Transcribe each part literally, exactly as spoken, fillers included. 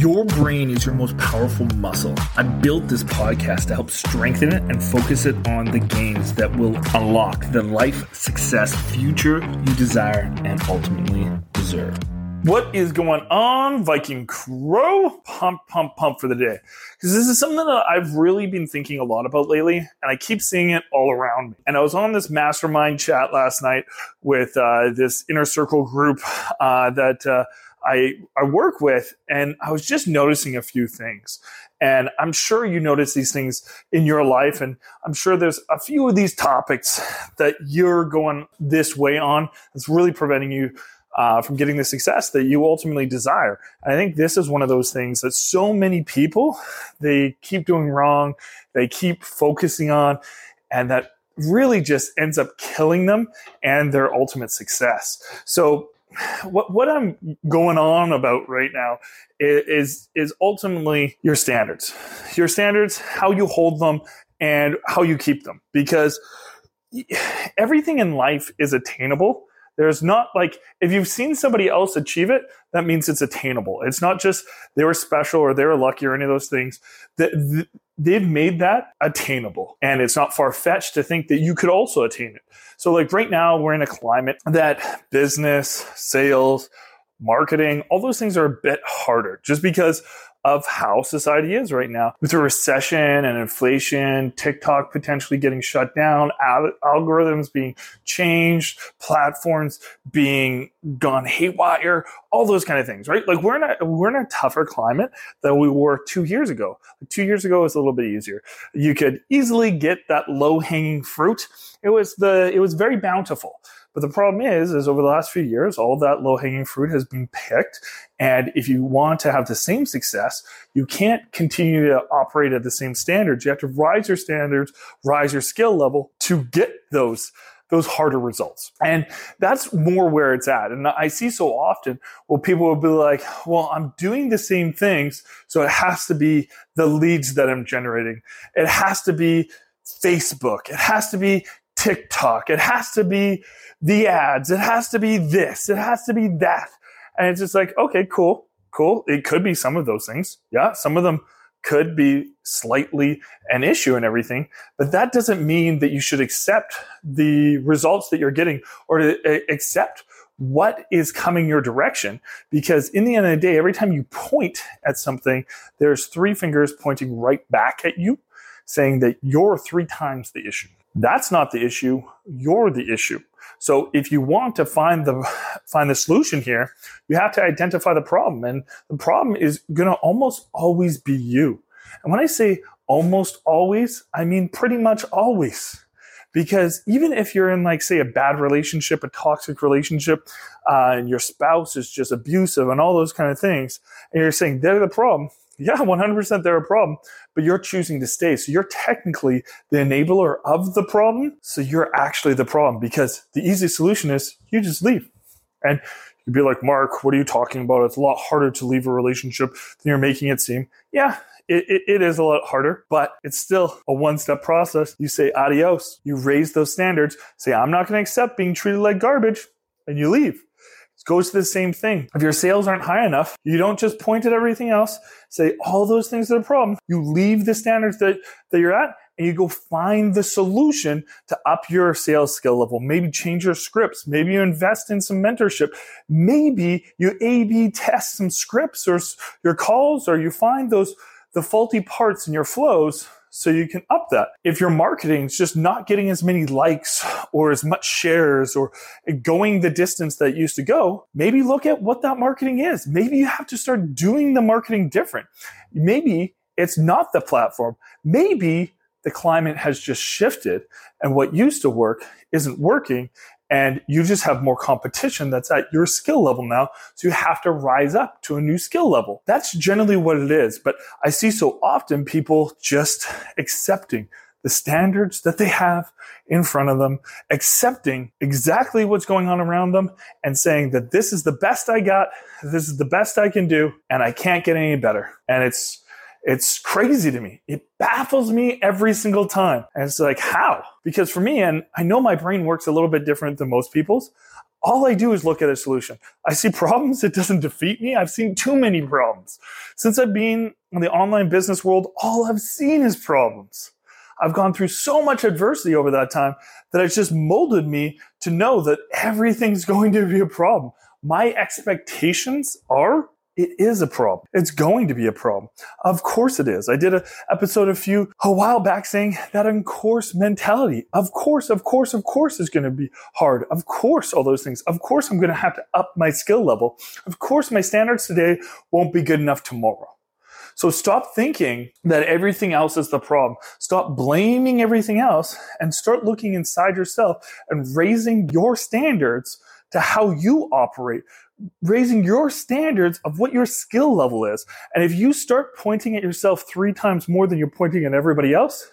Your brain is your most powerful muscle. I built this podcast to help strengthen it and focus it on the gains that will unlock the life, success, future you desire and ultimately deserve. What is going on, Viking Crow? Pump, pump, pump for the day. Because this is something that I've really been thinking a lot about lately, and I keep seeing it all around me. And I was on this mastermind chat last night with uh, this inner circle group uh, that uh, I, I work with, and I was just noticing a few things. And I'm sure you notice these things in your life, and I'm sure there's a few of these topics that you're going this way on that's really preventing you Uh, from getting the success that you ultimately desire. And I think this is one of those things that so many people, they keep doing wrong, they keep focusing on, and that really just ends up killing them and their ultimate success. So what what I'm going on about right now is is ultimately your standards. Your standards, how you hold them, and how you keep them. Because everything in life is attainable. There's not like, if you've seen somebody else achieve it, that means it's attainable. It's not just they were special or they were lucky or any of those things. They've made that attainable. And it's not far-fetched to think that you could also attain it. So like right now, we're in a climate that business, sales, marketing, all those things are a bit harder just because of how society is right now. With a recession and inflation, TikTok potentially getting shut down, al- algorithms being changed, platforms being gone haywire, all those kind of things, right? Like we're in a, we're in a tougher climate than we were two years ago. Two years ago was a little bit easier. You could easily get that low-hanging fruit. It was the it was very bountiful. But the problem is, is over the last few years, all that low-hanging fruit has been picked. And if you want to have the same success, you can't continue to operate at the same standards. You have to rise your standards, rise your skill level to get those those harder results. And that's more where it's at. And I see so often, well, people will be like, well, I'm doing the same things, so it has to be the leads that I'm generating. It has to be Facebook. It has to be TikTok. It has to be the ads. It has to be this. It has to be that. And it's just like, okay, cool, cool. It could be some of those things. Yeah, some of them could be slightly an issue and everything, but that doesn't mean that you should accept the results that you're getting or to accept what is coming your direction, because in the end of the day, every time you point at something, there's three fingers pointing right back at you saying that you're three times the issue. That's not the issue. You're the issue. So if you want to find the find the solution here, you have to identify the problem. And the problem is going to almost always be you. And when I say almost always, I mean pretty much always. Because even if you're in, like, say, a bad relationship, a toxic relationship, uh, and your spouse is just abusive and all those kind of things, and you're saying they're the problem, yeah, one hundred percent they're a problem, but you're choosing to stay. So you're technically the enabler of the problem. So you're actually the problem, because the easy solution is you just leave. And you'd be like, Mark, what are you talking about? It's a lot harder to leave a relationship than you're making it seem. Yeah, it, it, it is a lot harder, but it's still a one-step process. You say adios. You raise those standards. Say, I'm not going to accept being treated like garbage. And you leave. Goes to the same thing. If your sales aren't high enough, you don't just point at everything else, say all those things are the problem. You leave the standards that, that you're at, and you go find the solution to up your sales skill level. Maybe change your scripts. Maybe you invest in some mentorship. Maybe you A B test some scripts or your calls, or you find those the faulty parts in your flows so you can up that. If your marketing is just not getting as many likes or as much shares or going the distance that it used to go, maybe look at what that marketing is. Maybe you have to start doing the marketing different. Maybe it's not the platform. Maybe the climate has just shifted and what used to work isn't working, and you just have more competition that's at your skill level now, so you have to rise up to a new skill level. That's generally what it is, but I see so often people just accepting the standards that they have in front of them, accepting exactly what's going on around them, and saying that this is the best I got, this is the best I can do, and I can't get any better. And it's It's crazy to me. It baffles me every single time. And it's like, how? Because for me, and I know my brain works a little bit different than most people's, All I do is look at a solution. I see problems. It doesn't defeat me. I've seen too many problems. Since I've been in the online business world, all I've seen is problems. I've gone through so much adversity over that time that it's just molded me to know that everything's going to be a problem. My expectations are it is a problem. It's going to be a problem. Of course it is. I did an episode a few, a while back saying that of course mentality. Of course, of course, of course is going to be hard. Of course, all those things. Of course, I'm going to have to up my skill level. Of course, my standards today won't be good enough tomorrow. So stop thinking that everything else is the problem. Stop blaming everything else and start looking inside yourself and raising your standards to how you operate, raising your standards of what your skill level is. And if you start pointing at yourself three times more than you're pointing at everybody else,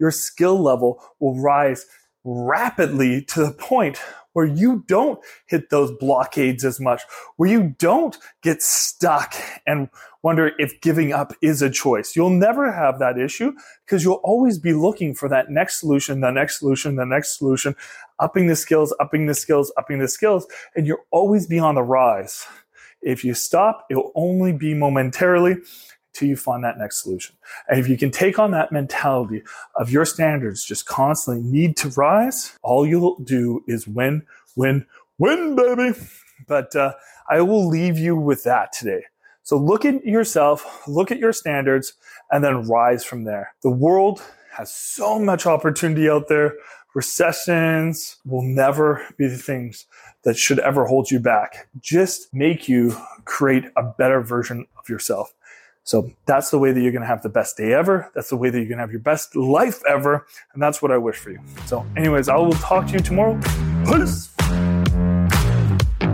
your skill level will rise rapidly to the point where you don't hit those blockades as much, where you don't get stuck and wonder if giving up is a choice. You'll never have that issue because you'll always be looking for that next solution, the next solution, the next solution, upping the skills, upping the skills, upping the skills, and you'll always be on the rise. If you stop, it'll only be momentarily until you find that next solution. And if you can take on that mentality of your standards just constantly need to rise, all you'll do is win, win, win, baby. But uh, I will leave you with that today. So look at yourself, look at your standards, and then rise from there. The world has so much opportunity out there. Recessions will never be the things that should ever hold you back. Just make you create a better version of yourself. So that's the way that you're going to have the best day ever. That's the way that you're going to have your best life ever. And that's what I wish for you. So anyways, I will talk to you tomorrow. Peace.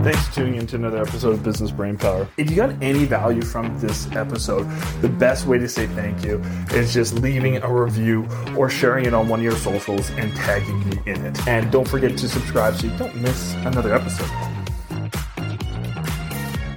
Thanks for tuning in to another episode of Business Brainpower. If you got any value from this episode, the best way to say thank you is just leaving a review or sharing it on one of your socials and tagging me in it. And don't forget to subscribe so you don't miss another episode.